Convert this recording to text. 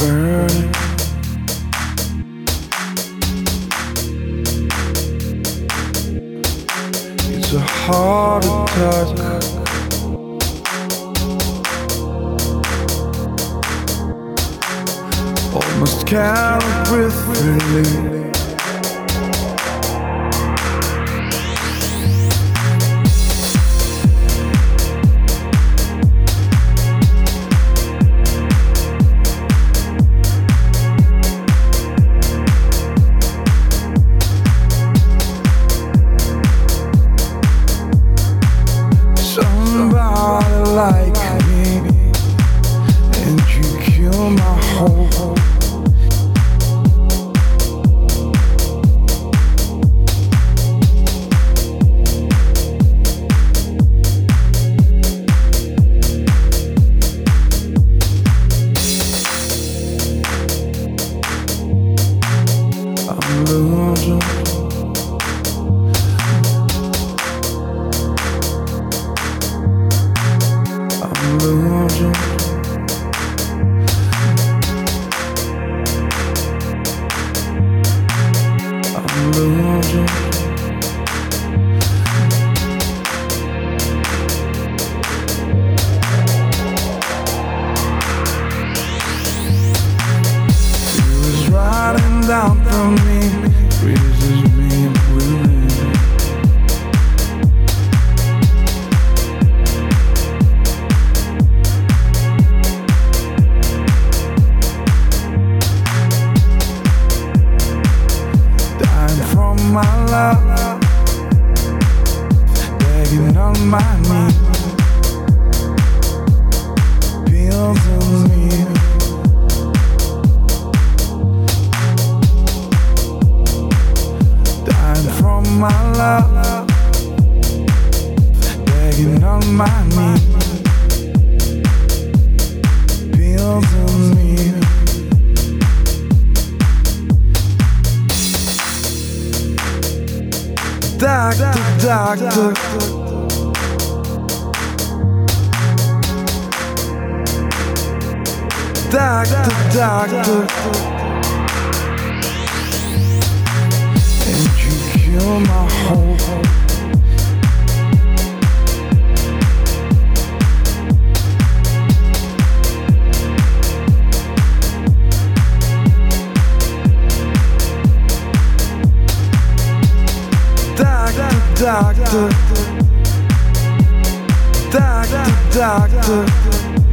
burning. It's a heart attack. Almost can't breathe freely. Doctor, doctor, doctor, doctor.